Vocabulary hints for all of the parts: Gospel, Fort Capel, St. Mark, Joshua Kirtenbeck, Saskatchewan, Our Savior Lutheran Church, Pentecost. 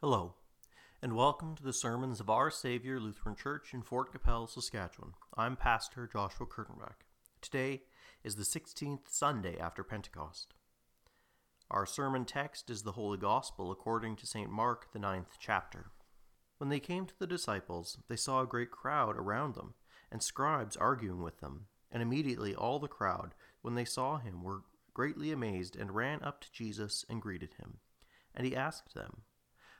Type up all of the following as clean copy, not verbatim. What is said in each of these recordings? Hello, and welcome to the sermons of Our Savior Lutheran Church in Fort Capel, Saskatchewan. I'm Pastor Joshua Kirtenbeck. Today is the 16th Sunday after Pentecost. Our sermon text is the Holy Gospel according to St. Mark, the 9th chapter. When they came to the disciples, they saw a great crowd around them, and scribes arguing with them. And immediately all the crowd, when they saw him, were greatly amazed and ran up to Jesus and greeted him. And he asked them,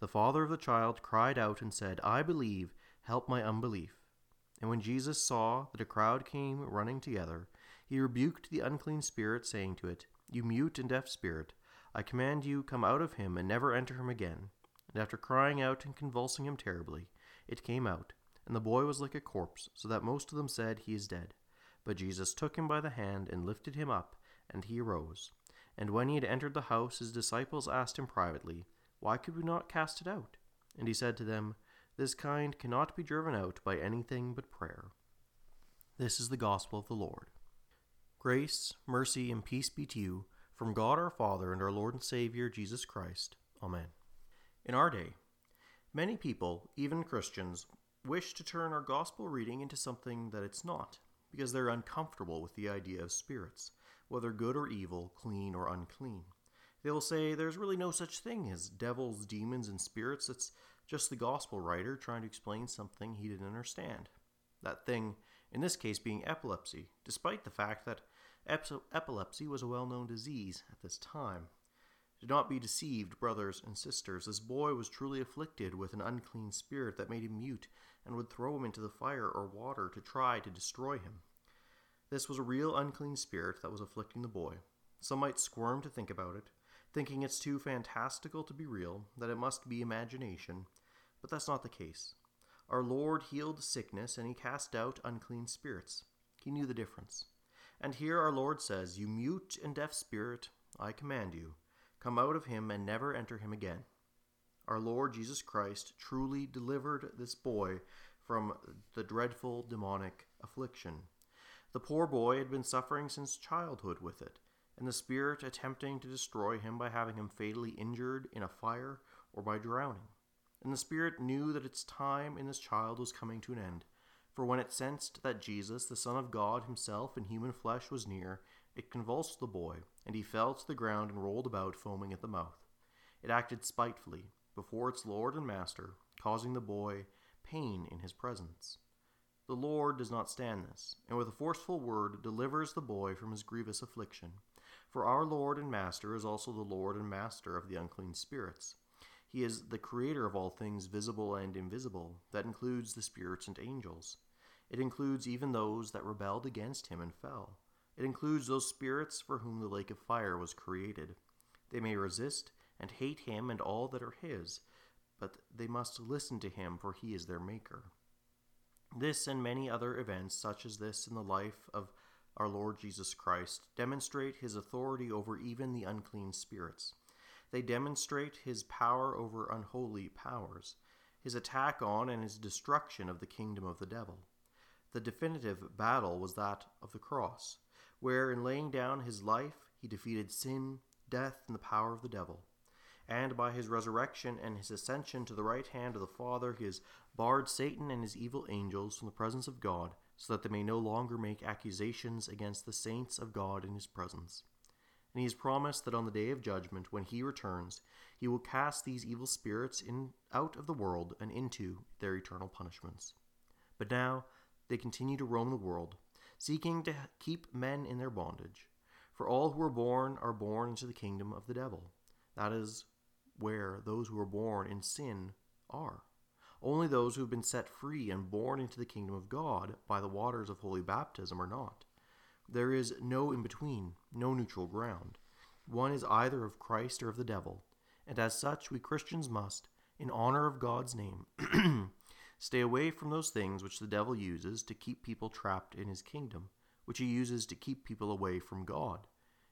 the father of the child cried out and said, "I believe, help my unbelief." And when Jesus saw that a crowd came running together, he rebuked the unclean spirit, saying to it, "You mute and deaf spirit, I command you, come out of him and never enter him again." And after crying out and convulsing him terribly, it came out, and the boy was like a corpse, so that most of them said, "He is dead." But Jesus took him by the hand and lifted him up, and he arose. And when he had entered the house, his disciples asked him privately, "Why could we not cast it out?" And he said to them, "This kind cannot be driven out by anything but prayer." This is the gospel of the Lord. Grace, mercy, and peace be to you, from God our Father and our Lord and Savior, Jesus Christ. Amen. In our day, many people, even Christians, wish to turn our gospel reading into something that it's not, because they're uncomfortable with the idea of spirits, whether good or evil, clean or unclean. They will say there's really no such thing as devils, demons, and spirits. It's just the gospel writer trying to explain something he didn't understand. That thing, in this case, being epilepsy, despite the fact that epilepsy was a well-known disease at this time. Do not be deceived, brothers and sisters. This boy was truly afflicted with an unclean spirit that made him mute and would throw him into the fire or water to try to destroy him. This was a real unclean spirit that was afflicting the boy. Some might squirm to think about it, thinking it's too fantastical to be real, that it must be imagination, but that's not the case. Our Lord healed sickness, and he cast out unclean spirits. He knew the difference. And here our Lord says, "You mute and deaf spirit, I command you, come out of him and never enter him again." Our Lord Jesus Christ truly delivered this boy from the dreadful demonic affliction. The poor boy had been suffering since childhood with it, and the spirit attempting to destroy him by having him fatally injured in a fire or by drowning. And the spirit knew that its time in this child was coming to an end, for when it sensed that Jesus, the Son of God himself in human flesh, was near, it convulsed the boy, and he fell to the ground and rolled about, foaming at the mouth. It acted spitefully before its Lord and Master, causing the boy pain in his presence. The Lord does not stand this, and with a forceful word delivers the boy from his grievous affliction. For our Lord and Master is also the Lord and Master of the unclean spirits. He is the creator of all things visible and invisible. That includes the spirits and angels. It includes even those that rebelled against him and fell. It includes those spirits for whom the lake of fire was created. They may resist and hate him and all that are his, but they must listen to him, for he is their maker. This and many other events such as this in the life of our Lord Jesus Christ demonstrate his authority over even the unclean spirits. They demonstrate his power over unholy powers, his attack on and his destruction of the kingdom of the devil. The definitive battle was that of the cross, where in laying down his life he defeated sin, death, and the power of the devil. And by his resurrection and his ascension to the right hand of the Father, he has barred Satan and his evil angels from the presence of God, so that they may no longer make accusations against the saints of God in his presence. And he has promised that on the day of judgment, when he returns, he will cast these evil spirits out of the world and into their eternal punishments. But now they continue to roam the world, seeking to keep men in their bondage. For all who are born into the kingdom of the devil. That is where those who are born in sin are. Only those who have been set free and born into the kingdom of God by the waters of holy baptism are not. There is no in-between, no neutral ground. One is either of Christ or of the devil, and as such we Christians must, in honor of God's name, stay away from those things which the devil uses to keep people trapped in his kingdom, which he uses to keep people away from God.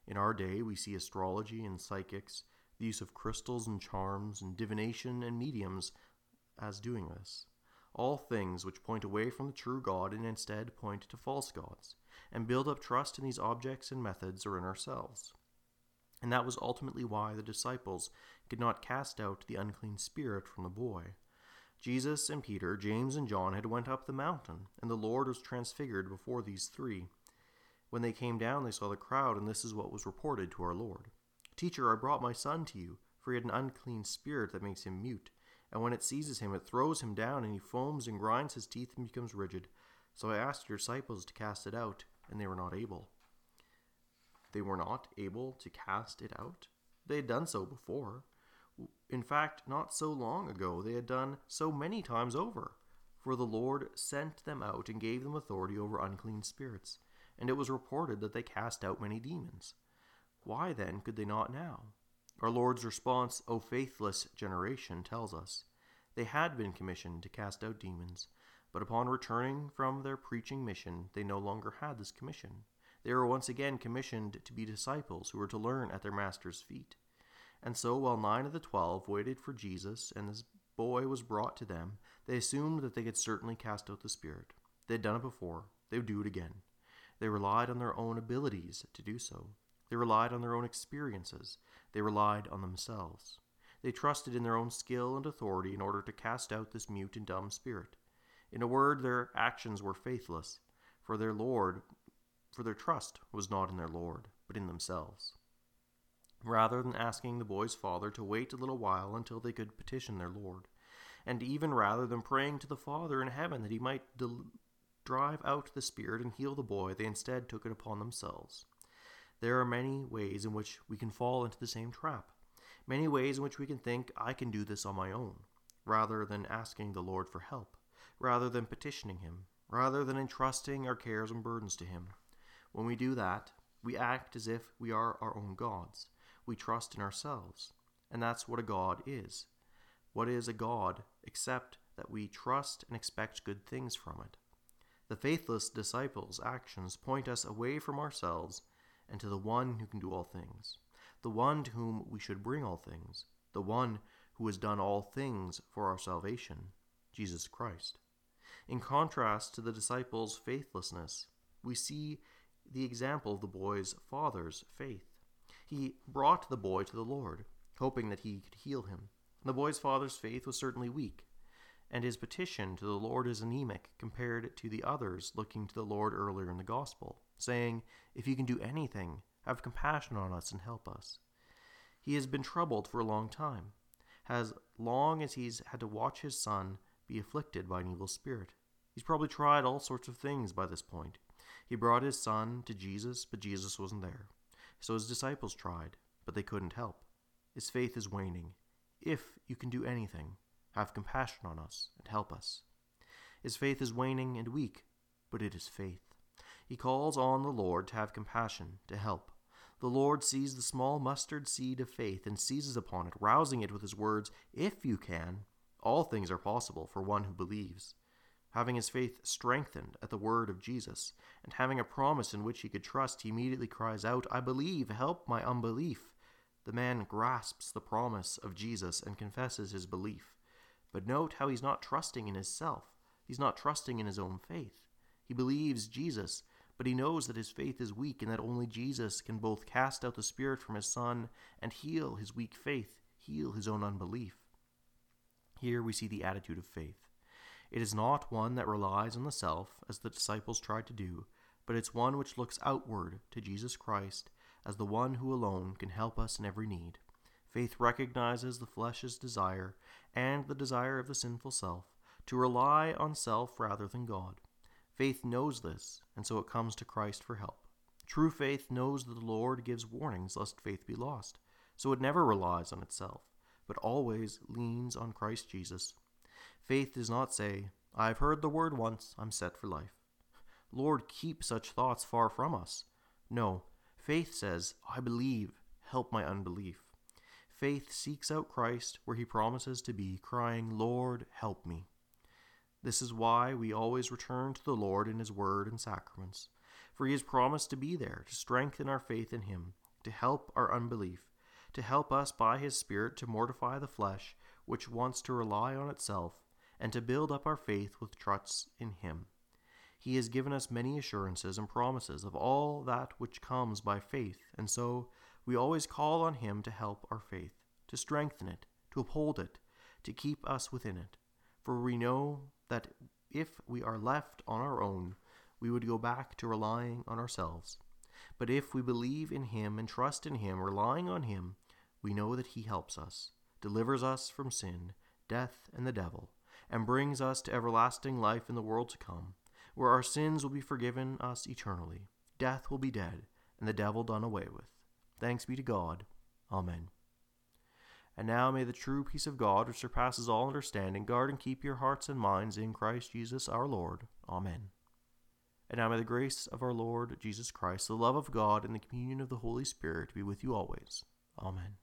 In our day we see astrology and psychics, the use of crystals and charms, and divination and mediums as doing this. All things which point away from the true God and instead point to false gods, and build up trust in these objects and methods or in ourselves. And that was ultimately why the disciples could not cast out the unclean spirit from the boy. Jesus and Peter, James and John had went up the mountain, and the Lord was transfigured before these three. When they came down, they saw the crowd, and this is what was reported to our Lord. "Teacher, I brought my son to you, for he had an unclean spirit that makes him mute. And when it seizes him, it throws him down, and he foams and grinds his teeth and becomes rigid. So I asked your disciples to cast it out, and they were not able." They were not able to cast it out? They had done so before. In fact, not so long ago, they had done so many times over. For the Lord sent them out and gave them authority over unclean spirits, and it was reported that they cast out many demons. Why then could they not now? Our Lord's response, "O faithless generation," tells us, they had been commissioned to cast out demons, but upon returning from their preaching mission, they no longer had this commission. They were once again commissioned to be disciples who were to learn at their master's feet. And so, while 9 of the 12 waited for Jesus and this boy was brought to them, they assumed that they could certainly cast out the spirit. They had done it before. They would do it again. They relied on their own abilities to do so. They relied on their own experiences. They relied on themselves. They trusted in their own skill and authority in order to cast out this mute and dumb spirit. In a word, their actions were faithless, for their trust was not in their Lord, but in themselves. Rather than asking the boy's father to wait a little while until they could petition their Lord, and even rather than praying to the Father in heaven that he might drive out the spirit and heal the boy, they instead took it upon themselves. There are many ways in which we can fall into the same trap, many ways in which we can think, "I can do this on my own," rather than asking the Lord for help, rather than petitioning him, rather than entrusting our cares and burdens to him. When we do that, we act as if we are our own gods. We trust in ourselves, and that's what a god is. What is a god except that we trust and expect good things from it? The faithless disciples' actions point us away from ourselves and to the one who can do all things, the one to whom we should bring all things, the one who has done all things for our salvation, Jesus Christ. In contrast to the disciples' faithlessness, we see the example of the boy's father's faith. He brought the boy to the Lord, hoping that he could heal him. The boy's father's faith was certainly weak, and his petition to the Lord is anemic compared to the others looking to the Lord earlier in the Gospel, saying, "If you can do anything, have compassion on us and help us." He has been troubled for a long time, as long as he's had to watch his son be afflicted by an evil spirit. He's probably tried all sorts of things by this point. He brought his son to Jesus, but Jesus wasn't there. So his disciples tried, but they couldn't help. His faith is waning. "If you can do anything, have compassion on us and help us." His faith is waning and weak, but it is faith. He calls on the Lord to have compassion, to help. The Lord sees the small mustard seed of faith and seizes upon it, rousing it with his words, "If you can," all things are possible for one who believes. Having his faith strengthened at the word of Jesus, and having a promise in which he could trust, he immediately cries out, "I believe, help my unbelief." The man grasps the promise of Jesus and confesses his belief. But note how he's not trusting in himself. He's not trusting in his own faith. He believes Jesus, but he knows that his faith is weak and that only Jesus can both cast out the spirit from his son and heal his weak faith, heal his own unbelief. Here we see the attitude of faith. It is not one that relies on the self, as the disciples tried to do, but it's one which looks outward to Jesus Christ as the one who alone can help us in every need. Faith recognizes the flesh's desire and the desire of the sinful self to rely on self rather than God. Faith knows this, and so it comes to Christ for help. True faith knows that the Lord gives warnings lest faith be lost, so it never relies on itself, but always leans on Christ Jesus. Faith does not say, "I've heard the word once, I'm set for life. Lord, keep such thoughts far from us." No, faith says, "I believe, help my unbelief." Faith seeks out Christ where he promises to be, crying, "Lord, help me." This is why we always return to the Lord in his word and sacraments, for he has promised to be there to strengthen our faith in him, to help our unbelief, to help us by his Spirit to mortify the flesh, which wants to rely on itself, and to build up our faith with trust in him. He has given us many assurances and promises of all that which comes by faith, and so we always call on him to help our faith, to strengthen it, to uphold it, to keep us within it. For we know that if we are left on our own, we would go back to relying on ourselves. But if we believe in him and trust in him, relying on him, we know that he helps us, delivers us from sin, death, and the devil, and brings us to everlasting life in the world to come, where our sins will be forgiven us eternally, death will be dead, and the devil done away with. Thanks be to God. Amen. And now may the true peace of God, which surpasses all understanding, guard and keep your hearts and minds in Christ Jesus our Lord. Amen. And now may the grace of our Lord Jesus Christ, the love of God, and the communion of the Holy Spirit be with you always. Amen.